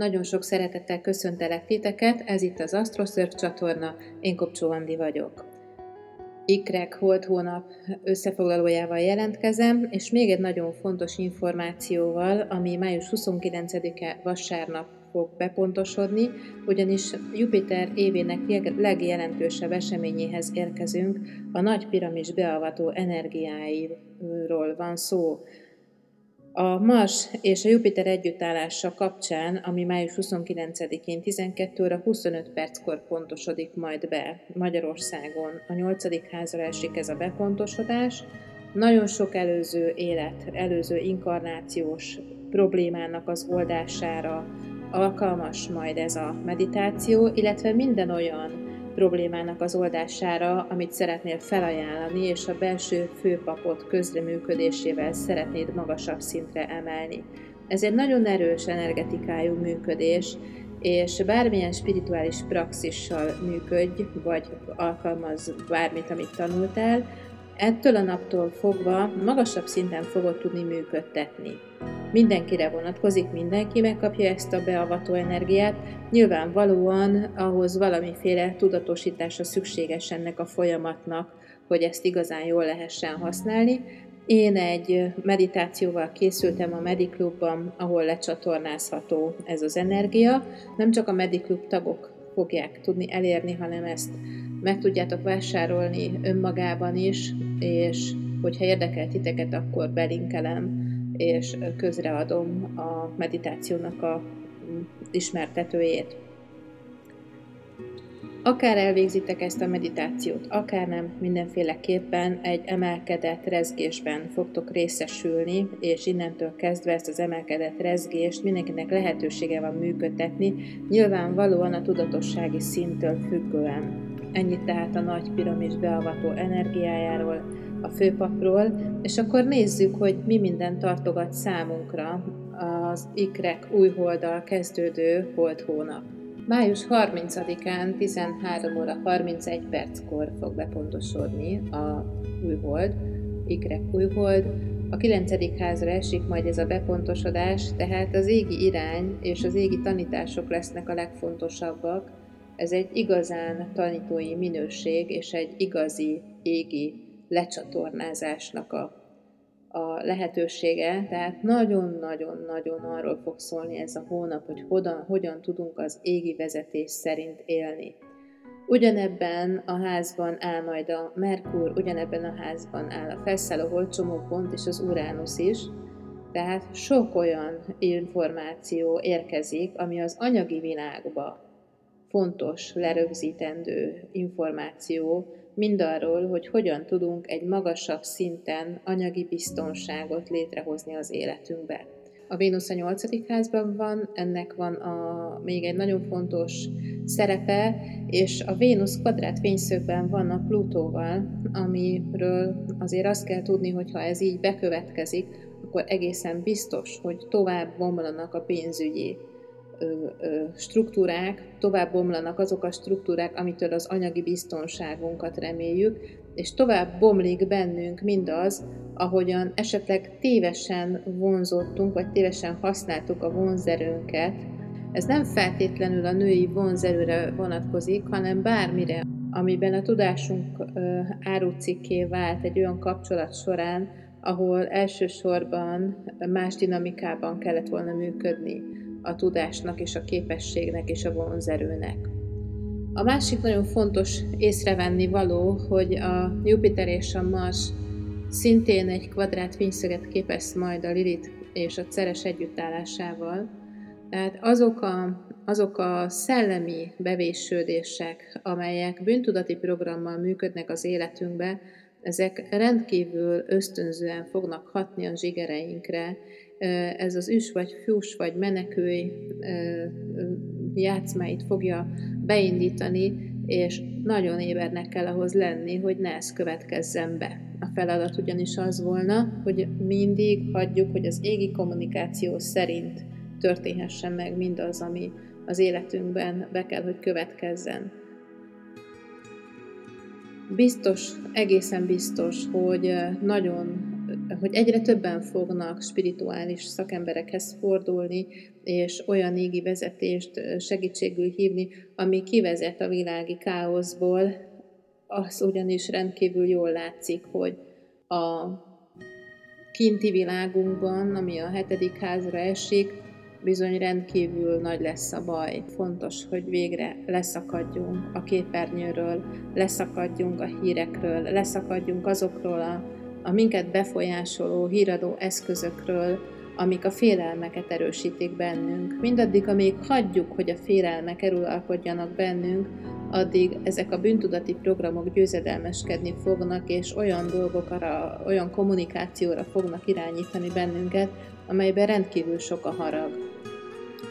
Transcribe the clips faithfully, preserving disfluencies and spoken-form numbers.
Nagyon sok szeretettel köszöntelek titeket, ez itt az Astrosurf csatorna, én Kocsó Andi vagyok. Ikrek holt hónap összefoglalójával jelentkezem, és még egy nagyon fontos információval, ami május huszonkilencedike vasárnap fog bepontosodni, ugyanis Jupiter évének legjelentősebb eseményéhez érkezünk, a nagy piramis beavató energiáiról van szó. A Mars és a Jupiter együttállása kapcsán, ami május huszonkilencedikén tizenkettő óra huszonöt perckor pontosodik majd be Magyarországon. A nyolcadik házra esik ez a bepontosodás. Nagyon sok előző élet, előző inkarnációs problémának az oldására alkalmas majd ez a meditáció, illetve minden olyan problémának az oldására, amit szeretnél felajánlani, és a belső főpapot közreműködésével szeretnéd magasabb szintre emelni. Ez egy nagyon erős energetikájú működés, és bármilyen spirituális praxissal működj, vagy alkalmaz bármit, amit tanultál, ettől a naptól fogva magasabb szinten fogod tudni működtetni. Mindenkire vonatkozik, mindenki megkapja ezt a beavató energiát, nyilvánvalóan ahhoz valamiféle tudatosítása szükséges ennek a folyamatnak, hogy ezt igazán jól lehessen használni. Én egy meditációval készültem a Medi Clubban, ahol lecsatornázható ez az energia. Nem csak a Medi Club tagok fogják tudni elérni, hanem ezt meg tudjátok vásárolni önmagában is, és hogyha érdekel titeket, akkor belinkelem, és közreadom a meditációnak a ismertetőjét. Akár elvégzitek ezt a meditációt, akár nem, mindenféleképpen egy emelkedett rezgésben fogtok részesülni, és innentől kezdve ezt az emelkedett rezgést mindenkinek lehetősége van működtetni, nyilvánvalóan a tudatossági szinttől függően. Ennyit tehát a nagy piramis beavató energiájáról, a főpapról, és akkor nézzük, hogy mi minden tartogat számunkra az ikrek újholddal kezdődő holdhónap. május harmincadikán tizenhárom óra harmincegy perckor fog bepontosodni a újhold, ikrek újhold. A kilencedik házra esik majd ez a bepontosodás, tehát az égi irány és az égi tanítások lesznek a legfontosabbak. Ez egy igazán tanítói minőség és egy igazi égi lecsatornázásnak a, a lehetősége, tehát nagyon-nagyon-nagyon arról fog szólni ez a hónap, hogy hogyan, hogyan tudunk az égi vezetés szerint élni. Ugyanebben a házban áll majd a Merkur, ugyanebben a házban áll a felszálló holdcsomópont és az Uránus is, tehát sok olyan információ érkezik, ami az anyagi világba fontos, lerögzítendő információ, mindarról, hogy hogyan tudunk egy magasabb szinten anyagi biztonságot létrehozni az életünkbe. A Vénusz a nyolcadik házban van, ennek van a, még egy nagyon fontos szerepe, és a Vénusz kvadrátfényszögben van a Plutóval, amiről azért azt kell tudni, hogy ha ez így bekövetkezik, akkor egészen biztos, hogy tovább bomlanak a pénzügyi struktúrák, tovább bomlanak azok a struktúrák, amitől az anyagi biztonságunkat reméljük, és tovább bomlik bennünk mindaz, ahogyan esetleg tévesen vonzottunk, vagy tévesen használtuk a vonzerőnket. Ez nem feltétlenül a női vonzerőre vonatkozik, hanem bármire, amiben a tudásunk árucikké vált egy olyan kapcsolat során, ahol elsősorban más dinamikában kellett volna működni a tudásnak és a képességnek és a vonzerőnek. A másik nagyon fontos észrevenni való, hogy a Jupiter és a Mars szintén egy kvadrátfényszöget képez majd a Lilith és a Ceres együttállásával. Tehát azok a, azok a szellemi bevésődések, amelyek bűntudati programmal működnek az életünkbe, ezek rendkívül ösztönzően fognak hatni a zsigereinkre. Ez az üs vagy fűs vagy menekülj játszmáit fogja beindítani, és nagyon ébernek kell ahhoz lenni, hogy ne ez következzen be. A feladat ugyanis az volna, hogy mindig hagyjuk, hogy az égi kommunikáció szerint történhessen meg mindaz, ami az életünkben be kell, hogy következzen. Biztos, egészen biztos, hogy nagyon hogy egyre többen fognak spirituális szakemberekhez fordulni, és olyan égi vezetést segítségül hívni, ami kivezet a világi káoszból, az ugyanis rendkívül jól látszik, hogy a kinti világunkban, ami a hetedik házra esik, bizony rendkívül nagy lesz a baj. Fontos, hogy végre leszakadjunk a képernyőről, leszakadjunk a hírekről, leszakadjunk azokról a, a minket befolyásoló, híradó eszközökről, amik a félelmeket erősítik bennünk. Mindaddig, amíg hagyjuk, hogy a félelmek erőalkodjanak bennünk, addig ezek a bűntudati programok győzedelmeskedni fognak, és olyan dolgokra, olyan kommunikációra fognak irányítani bennünket, amelyben rendkívül sok a harag.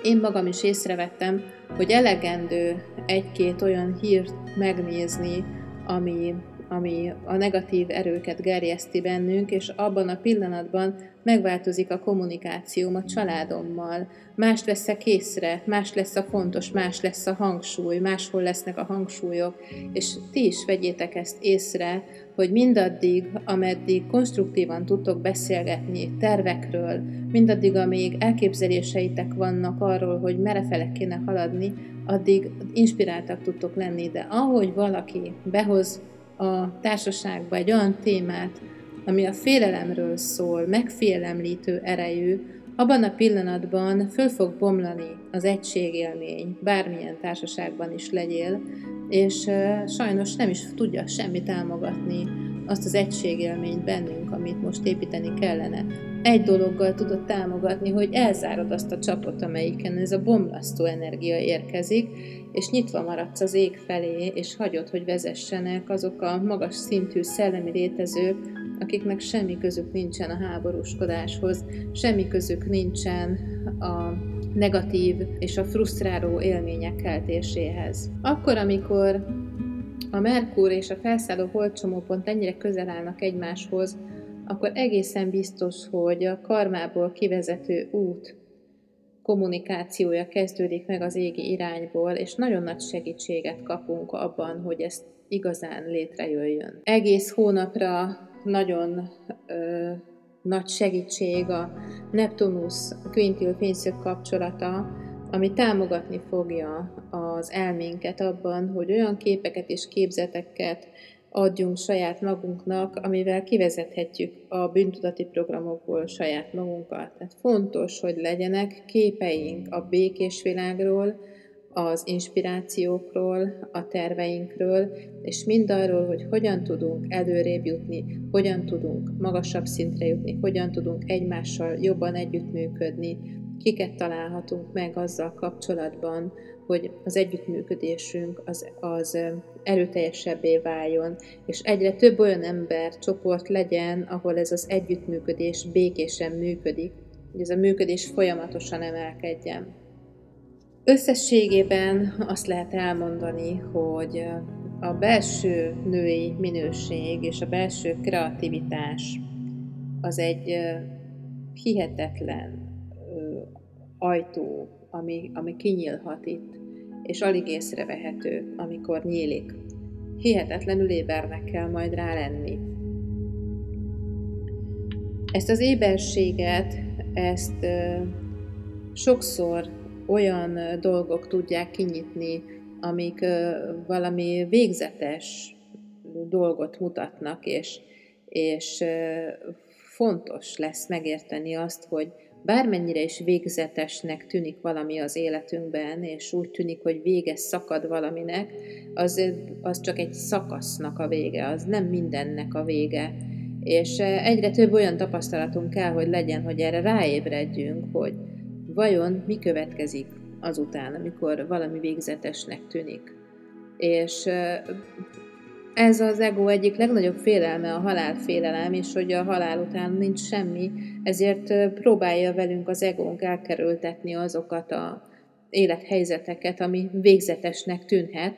Én magam is észrevettem, hogy elegendő egy-két olyan hírt megnézni, ami, ami a negatív erőket gerjeszti bennünk, és abban a pillanatban megváltozik a kommunikációm a családommal. Mást veszek észre, más lesz a fontos, más lesz a hangsúly, máshol lesznek a hangsúlyok, és ti is vegyétek ezt észre, hogy mindaddig, ameddig konstruktívan tudtok beszélgetni tervekről, mindaddig, amíg elképzeléseitek vannak arról, hogy merefele kéne haladni, addig inspiráltak tudtok lenni, de ahogy valaki behoz a társaságba egy olyan témát, ami a félelemről szól, megfélemlítő erejű, abban a pillanatban föl fog bomlani az egységélmény, bármilyen társaságban is legyél, és uh, sajnos nem is tudja semmi támogatni azt az egységélményt bennünk, amit most építeni kellene. Egy dologgal tudod támogatni, hogy elzárod azt a csapot, amelyiken ez a bomlasztó energia érkezik, és nyitva maradsz az ég felé, és hagyod, hogy vezessenek azok a magas szintű szellemi létezők, akiknek semmi közük nincsen a háborúskodáshoz, semmi közük nincsen a negatív és a frusztráló élmények keltéséhez. Akkor, amikor a Merkur és a felszálló holdcsomópont ennyire közel állnak egymáshoz, akkor egészen biztos, hogy a karmából kivezető út kommunikációja kezdődik meg az égi irányból, és nagyon nagy segítséget kapunk abban, hogy ezt igazán létrejöjjön. Egész hónapra nagyon ö, nagy segítség a Neptunusz-Quintil fényszög kapcsolata, ami támogatni fogja az elménket abban, hogy olyan képeket és képzeteket adjunk saját magunknak, amivel kivezethetjük a bűntudati programokból saját magunkat. Tehát fontos, hogy legyenek képeink a békés világról, az inspirációkról, a terveinkről, és mindarról, hogy hogyan tudunk előrébb jutni, hogyan tudunk magasabb szintre jutni, hogyan tudunk egymással jobban együttműködni, kiket találhatunk meg azzal kapcsolatban, hogy az együttműködésünk az, az erőteljesebbé váljon, és egyre több olyan embercsoport legyen, ahol ez az együttműködés békésen működik, hogy ez a működés folyamatosan emelkedjen. Összességében azt lehet elmondani, hogy a belső női minőség és a belső kreativitás az egy hihetetlen ajtó, ami, ami kinyílhat itt, és alig észrevehető, amikor nyílik. Hihetetlenül ébernek kell majd rá lenni. Ezt az éberséget, ezt sokszor olyan dolgok tudják kinyitni, amik valami végzetes dolgot mutatnak, és, és fontos lesz megérteni azt, hogy bármennyire is végzetesnek tűnik valami az életünkben, és úgy tűnik, hogy vége szakad valaminek, az, az csak egy szakasznak a vége, az nem mindennek a vége. És egyre több olyan tapasztalatunk kell, hogy legyen, hogy erre ráébredjünk, hogy vajon mi következik azután, amikor valami végzetesnek tűnik. És ez az ego egyik legnagyobb félelme, a halálfélelem, és hogy a halál után nincs semmi, ezért próbálja velünk az egónk elkerültetni azokat az élethelyzeteket, ami végzetesnek tűnhet,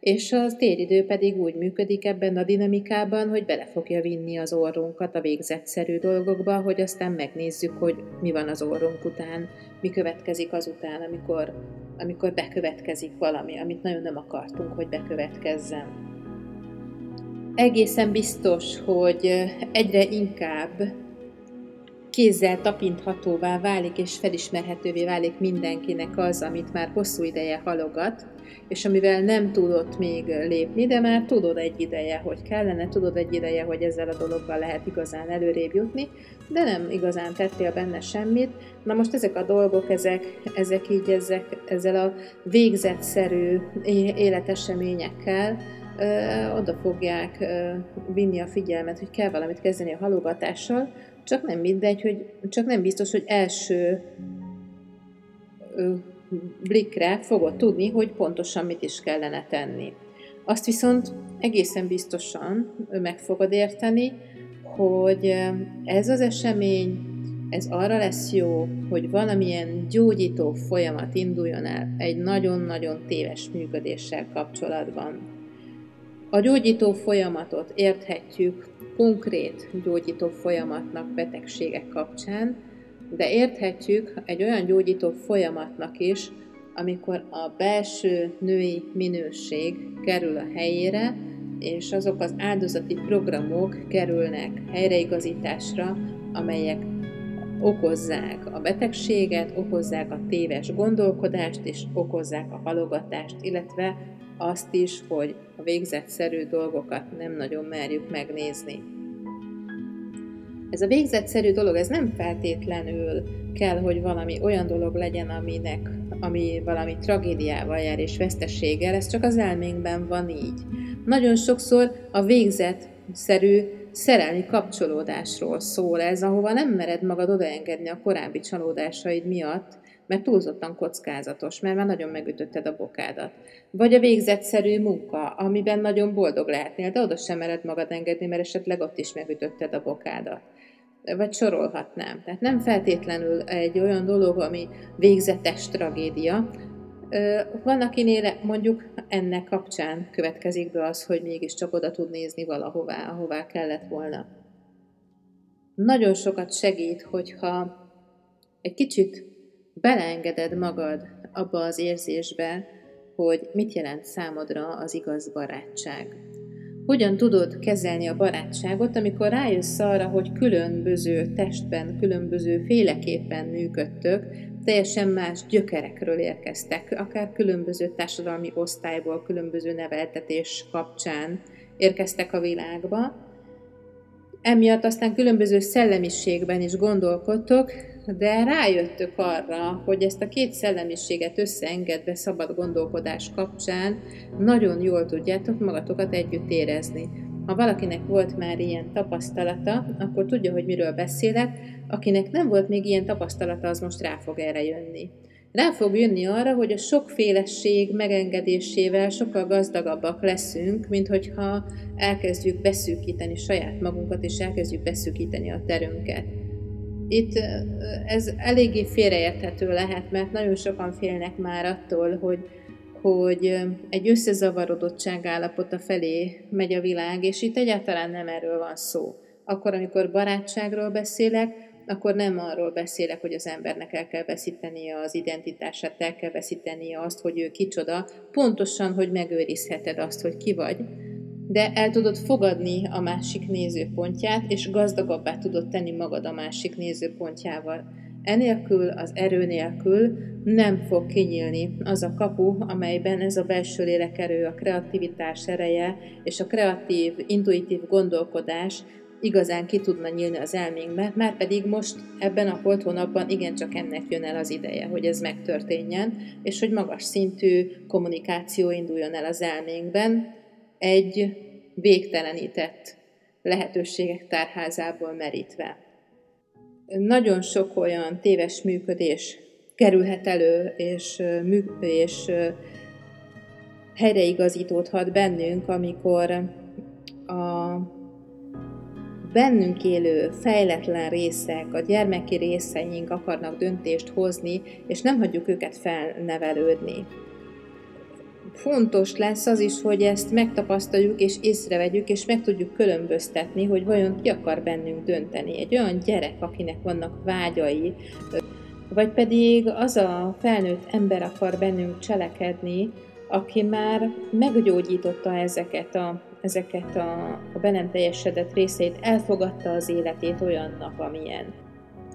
és az téridő pedig úgy működik ebben a dinamikában, hogy bele fogja vinni az orrunkat a végzetszerű dolgokba, hogy aztán megnézzük, hogy mi van az orrunk után, mi következik azután, amikor, amikor bekövetkezik valami, amit nagyon nem akartunk, hogy bekövetkezzen. egészen biztos, hogy egyre inkább kézzel tapinthatóvá válik, és felismerhetővé válik mindenkinek az, amit már hosszú ideje halogat, és amivel nem tudott még lépni, de már tudod egy ideje, hogy kellene, tudod egy ideje, hogy ezzel a dologgal lehet igazán előrébb jutni, de nem igazán tettél benne semmit. Na most ezek a dolgok, ezek, ezek így ezek, ezzel a végzetszerű életeseményekkel ö, oda fogják ö, vinni a figyelmet, hogy kell valamit kezdeni a halogatással, Csak nem mindegy, hogy csak nem biztos, hogy első ö, blikre fogod tudni, hogy pontosan mit is kellene tenni. Azt viszont egészen biztosan meg fogod érteni, hogy ez az esemény, ez arra lesz jó, hogy valamilyen gyógyító folyamat induljon el egy nagyon-nagyon téves működéssel kapcsolatban. A gyógyító folyamatot érthetjük konkrét gyógyító folyamatnak betegségek kapcsán, de érthetjük egy olyan gyógyító folyamatnak is, amikor a belső női minőség kerül a helyére, és azok az áldozati programok kerülnek helyreigazításra, amelyek okozzák a betegséget, okozzák a téves gondolkodást, és okozzák a halogatást, illetve azt is, hogy a végzetszerű dolgokat nem nagyon merjük megnézni. Ez a végzetszerű dolog, ez nem feltétlenül kell, hogy valami olyan dolog legyen, aminek, ami valami tragédiával jár és veszteséggel, ez csak az elménkben van így. Nagyon sokszor a végzetszerű szerelmi kapcsolódásról szól ez, ahova nem mered magad odaengedni a korábbi csalódásaid miatt, mert túlzottan kockázatos, mert már nagyon megütötted a bokádat. Vagy a végzetszerű munka, amiben nagyon boldog lehetnél, de oda sem mered magad engedni, mert esetleg ott is megütötted a bokádat. Vagy sorolhatnám. Tehát nem feltétlenül egy olyan dolog, ami végzetes tragédia. Van, akinél mondjuk ennek kapcsán következik be az, hogy mégiscsak oda tud nézni valahová, ahová kellett volna. Nagyon sokat segít, hogyha egy kicsit beleengeded magad abba az érzésbe, hogy mit jelent számodra az igaz barátság. Hogyan tudod kezelni a barátságot, amikor rájössz arra, hogy különböző testben, különböző féleképpen működtök, teljesen más gyökerekről érkeztek, akár különböző társadalmi osztályból, különböző neveltetés kapcsán érkeztek a világba. Emiatt aztán különböző szellemiségben is gondolkodtok, de rájöttök arra, hogy ezt a két szellemiséget összeengedve szabad gondolkodás kapcsán nagyon jól tudjátok magatokat együtt érezni. Ha valakinek volt már ilyen tapasztalata, akkor tudja, hogy miről beszélek, akinek nem volt még ilyen tapasztalata, az most rá fog erre jönni. Rá fog jönni arra, hogy a sokféleség megengedésével sokkal gazdagabbak leszünk, mint hogyha elkezdjük beszűkíteni saját magunkat, és elkezdjük beszűkíteni a terünket. Itt ez eléggé félreérthető lehet, mert nagyon sokan félnek már attól, hogy, hogy egy összezavarodottság állapota felé megy a világ, és itt egyáltalán nem erről van szó. Akkor, amikor barátságról beszélek, akkor nem arról beszélek, hogy az embernek el kell veszítenie az identitását, el kell veszítenie azt, hogy ő kicsoda, pontosan, hogy megőrizheted azt, hogy ki vagy, de el tudod fogadni a másik nézőpontját, és gazdagabbá tudod tenni magad a másik nézőpontjával. Enélkül, az erő nélkül nem fog kinyílni az a kapu, amelyben ez a belső lélekerő, a kreativitás ereje és a kreatív, intuitív gondolkodás igazán ki tudna nyílni az elménkbe, már pedig most ebben a holt hónapban igencsak ennek jön el az ideje, hogy ez megtörténjen, és hogy magas szintű kommunikáció induljon el az elménkben, egy végtelenített lehetőségek tárházából merítve. Nagyon sok olyan téves működés kerülhet elő, és, és helyreigazítódhat bennünk, amikor a bennünk élő fejletlen részek, a gyermeki részeink akarnak döntést hozni, és nem hagyjuk őket felnevelődni. Fontos lesz az is, hogy ezt megtapasztaljuk és észrevegyük, és meg tudjuk különböztetni, hogy vajon ki akar bennünk dönteni. Egy olyan gyerek, akinek vannak vágyai, vagy pedig az a felnőtt ember akar bennünk cselekedni, aki már meggyógyította ezeket a, ezeket a, a be nem teljesedett részeit, elfogadta az életét olyannak, amilyen.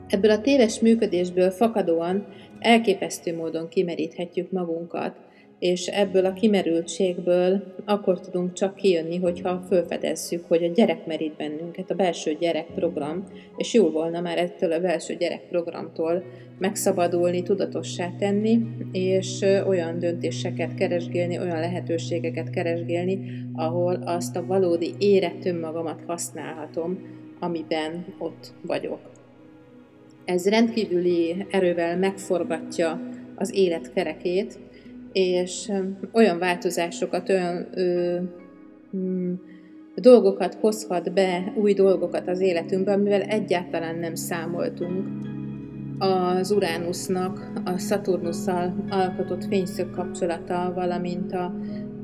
Ebből a téves működésből fakadóan elképesztő módon kimeríthetjük magunkat, és ebből a kimerültségből akkor tudunk csak kijönni, hogyha felfedezzük, hogy a gyerek merít bennünket, a belső gyerekprogram, és jól volna már ettől a belső gyerekprogramtól megszabadulni, tudatossá tenni, és olyan döntéseket keresgélni, olyan lehetőségeket keresgélni, ahol azt a valódi érett önmagamat használhatom, amiben ott vagyok. Ez rendkívüli erővel megforgatja az élet kerekét, és olyan változásokat, olyan ö, m, dolgokat hozhat be, új dolgokat az életünkbe, amivel egyáltalán nem számoltunk. Az Uránusznak a Szaturnusszal alkotott fényszög kapcsolata, valamint a,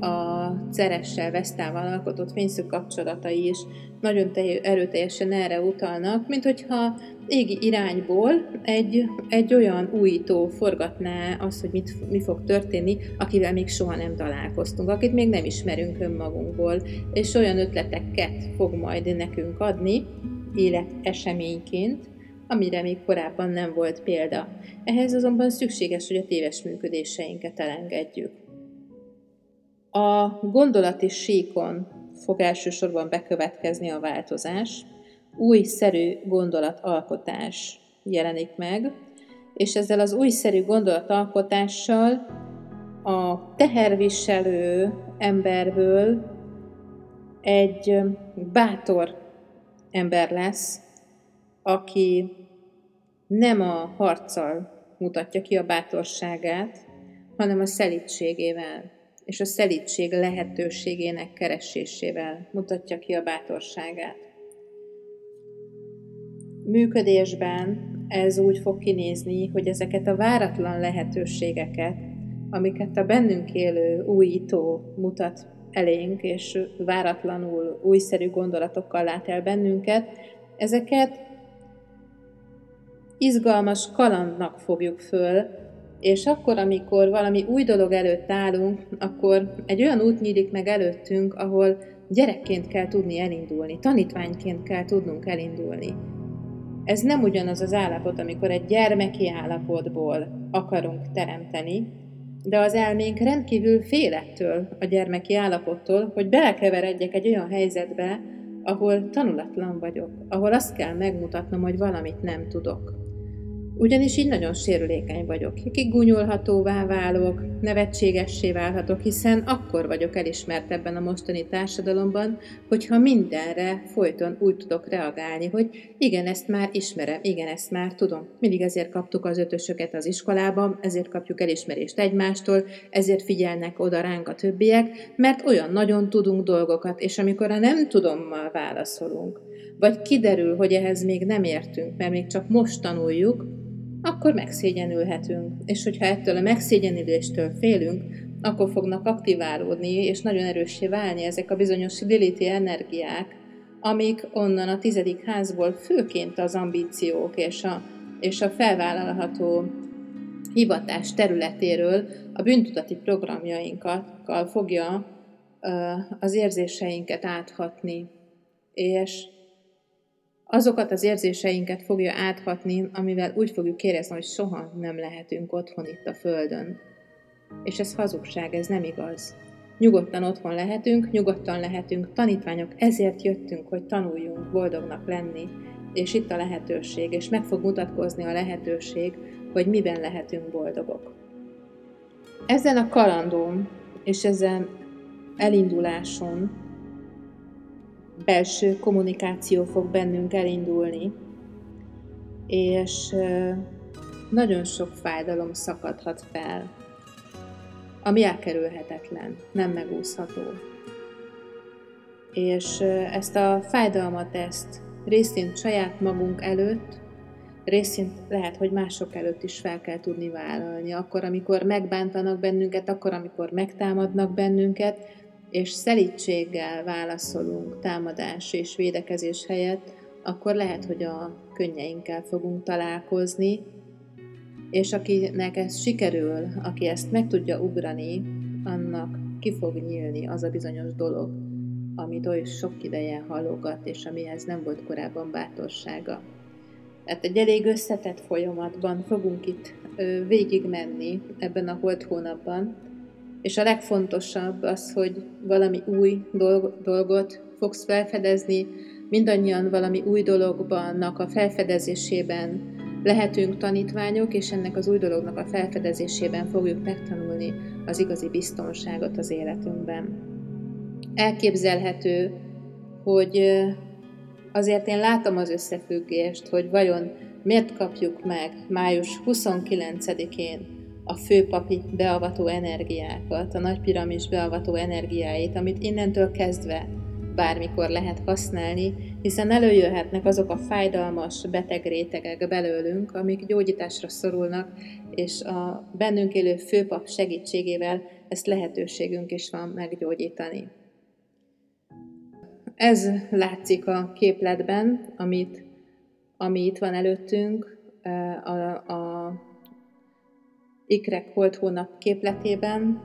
a Ceressel, Vesztával alkotott fényszög kapcsolatai is nagyon erőteljesen erre utalnak, mint hogyha égi irányból egy, egy olyan újító forgatná azt, hogy mit, mi fog történni, akivel még soha nem találkoztunk, akit még nem ismerünk önmagunkból, és olyan ötleteket fog majd nekünk adni életeseményként, amire még korábban nem volt példa. Ehhez azonban szükséges, hogy a téves működéseinket elengedjük. A gondolati síkon fog elsősorban bekövetkezni a változás, újszerű gondolatalkotás jelenik meg, és ezzel az újszerű gondolatalkotással a teherviselő emberből egy bátor ember lesz, aki nem a harccal mutatja ki a bátorságát, hanem a szelídségével és a szelídség lehetőségének keresésével mutatja ki a bátorságát. Működésben ez úgy fog kinézni, hogy ezeket a váratlan lehetőségeket, amiket a bennünk élő újító mutat elénk, és váratlanul újszerű gondolatokkal lát el bennünket, ezeket izgalmas kalandnak fogjuk föl, és akkor, amikor valami új dolog előtt állunk, akkor egy olyan út nyílik meg előttünk, ahol gyerekként kell tudni elindulni, tanítványként kell tudnunk elindulni. Ez nem ugyanaz az állapot, amikor egy gyermeki állapotból akarunk teremteni, de az elménk rendkívül fél ettől a gyermeki állapottól, hogy belekeveredjek egy olyan helyzetbe, ahol tanulatlan vagyok, ahol azt kell megmutatnom, hogy valamit nem tudok. Ugyanis így nagyon sérülékeny vagyok, kigunyolhatóvá válok, nevetségessé válhatok, hiszen akkor vagyok elismert ebben a mostani társadalomban, hogyha mindenre folyton úgy tudok reagálni, hogy igen, ezt már ismerem, igen, ezt már tudom. Mindig ezért kaptuk az ötösöket az iskolában, ezért kapjuk elismerést egymástól, ezért figyelnek oda ránk a többiek, mert olyan nagyon tudunk dolgokat, és amikor a nem tudommal válaszolunk, vagy kiderül, hogy ehhez még nem értünk, mert még csak most tanuljuk, akkor megszégyenülhetünk. És hogyha ettől a megszégyenüléstől félünk, akkor fognak aktiválódni, és nagyon erőssé válni ezek a bizonyos Lilith-i energiák, amik onnan a tizedik házból főként az ambíciók és a, és a felvállalható hivatás területéről a bűntudati programjainkkal fogja az érzéseinket áthatni. És azokat az érzéseinket fogja áthatni, amivel úgy fogjuk érezni, hogy soha nem lehetünk otthon itt a Földön. És ez hazugság, ez nem igaz. Nyugodtan otthon lehetünk, nyugodtan lehetünk tanítványok, ezért jöttünk, hogy tanuljunk boldognak lenni, és itt a lehetőség, és meg fog mutatkozni a lehetőség, hogy miben lehetünk boldogok. Ezen a kalandon és ezen elinduláson belső kommunikáció fog bennünk elindulni, és nagyon sok fájdalom szakadhat fel, ami elkerülhetetlen, nem megúszható. És ezt a fájdalmat, ezt részint saját magunk előtt, részint lehet, hogy mások előtt is fel kell tudni vállalni. Akkor, amikor megbántanak bennünket, akkor, amikor megtámadnak bennünket, és szelídséggel válaszolunk támadás és védekezés helyett, akkor lehet, hogy a könnyeinkkel fogunk találkozni, és akinek ez sikerül, aki ezt meg tudja ugrani, annak ki fog nyílni az a bizonyos dolog, amit oly sok ideje hallogat, és amihez nem volt korábban bátorsága. Tehát egy elég összetett folyamatban fogunk itt ö, végigmenni ebben a holt hónapban, és a legfontosabb az, hogy valami új dolg- dolgot fogsz felfedezni, mindannyian valami új dolognak a felfedezésében lehetünk tanítványok, és ennek az új dolognak a felfedezésében fogjuk megtanulni az igazi biztonságot az életünkben. Elképzelhető, hogy azért én látom az összefüggést, hogy vajon miért kapjuk meg május huszonkilencedikén a főpapi beavató energiákat, a nagy piramis beavató energiáit, amit innentől kezdve bármikor lehet használni, hiszen előjöhetnek azok a fájdalmas beteg rétegek belőlünk, amik gyógyításra szorulnak, és a bennünk élő főpap segítségével ezt lehetőségünk is van meggyógyítani. Ez látszik a képletben, amit, ami itt van előttünk, a, a ikrek holt hónap képletében,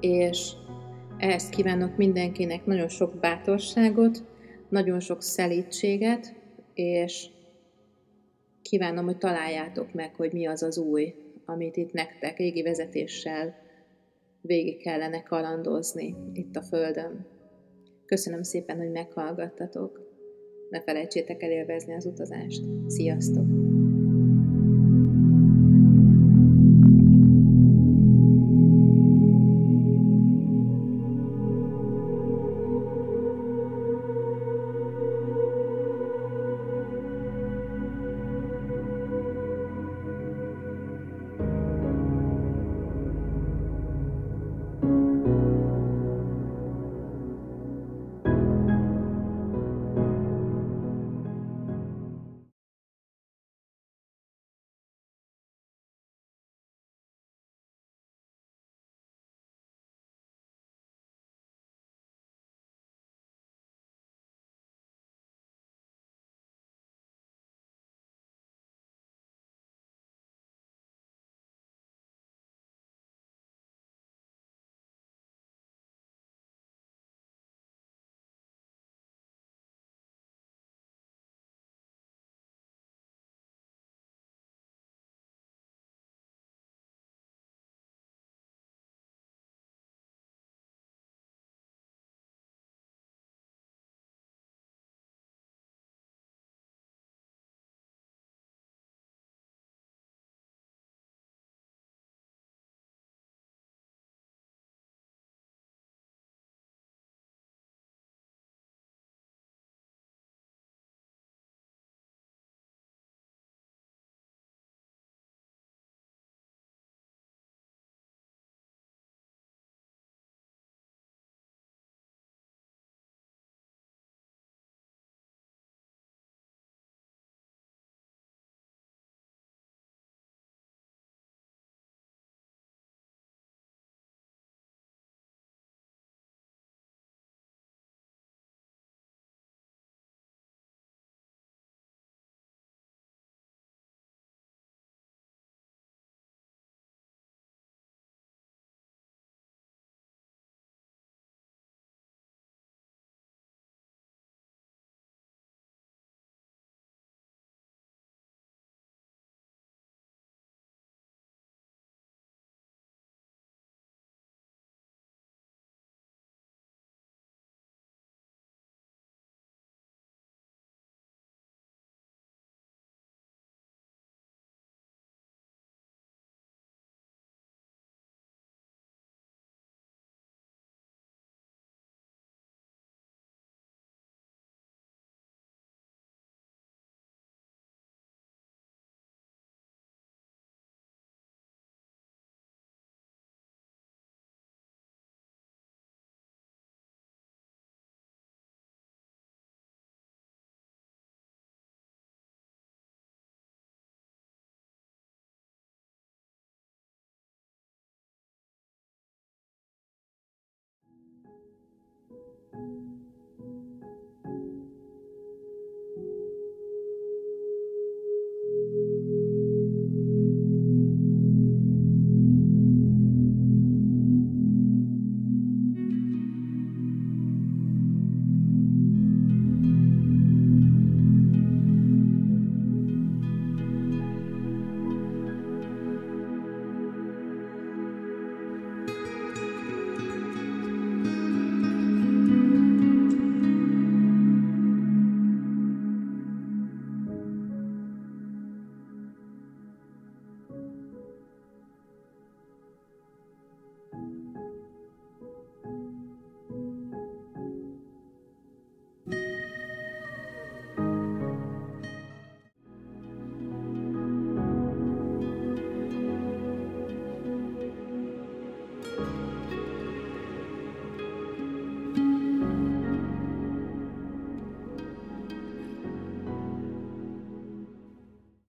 és ehhez kívánok mindenkinek nagyon sok bátorságot, nagyon sok szelídséget, és kívánom, hogy találjátok meg, hogy mi az az új, amit itt nektek égi vezetéssel végig kellene kalandozni itt a Földön. Köszönöm szépen, hogy meghallgattatok. Ne felejtsétek el élvezni az utazást. Sziasztok!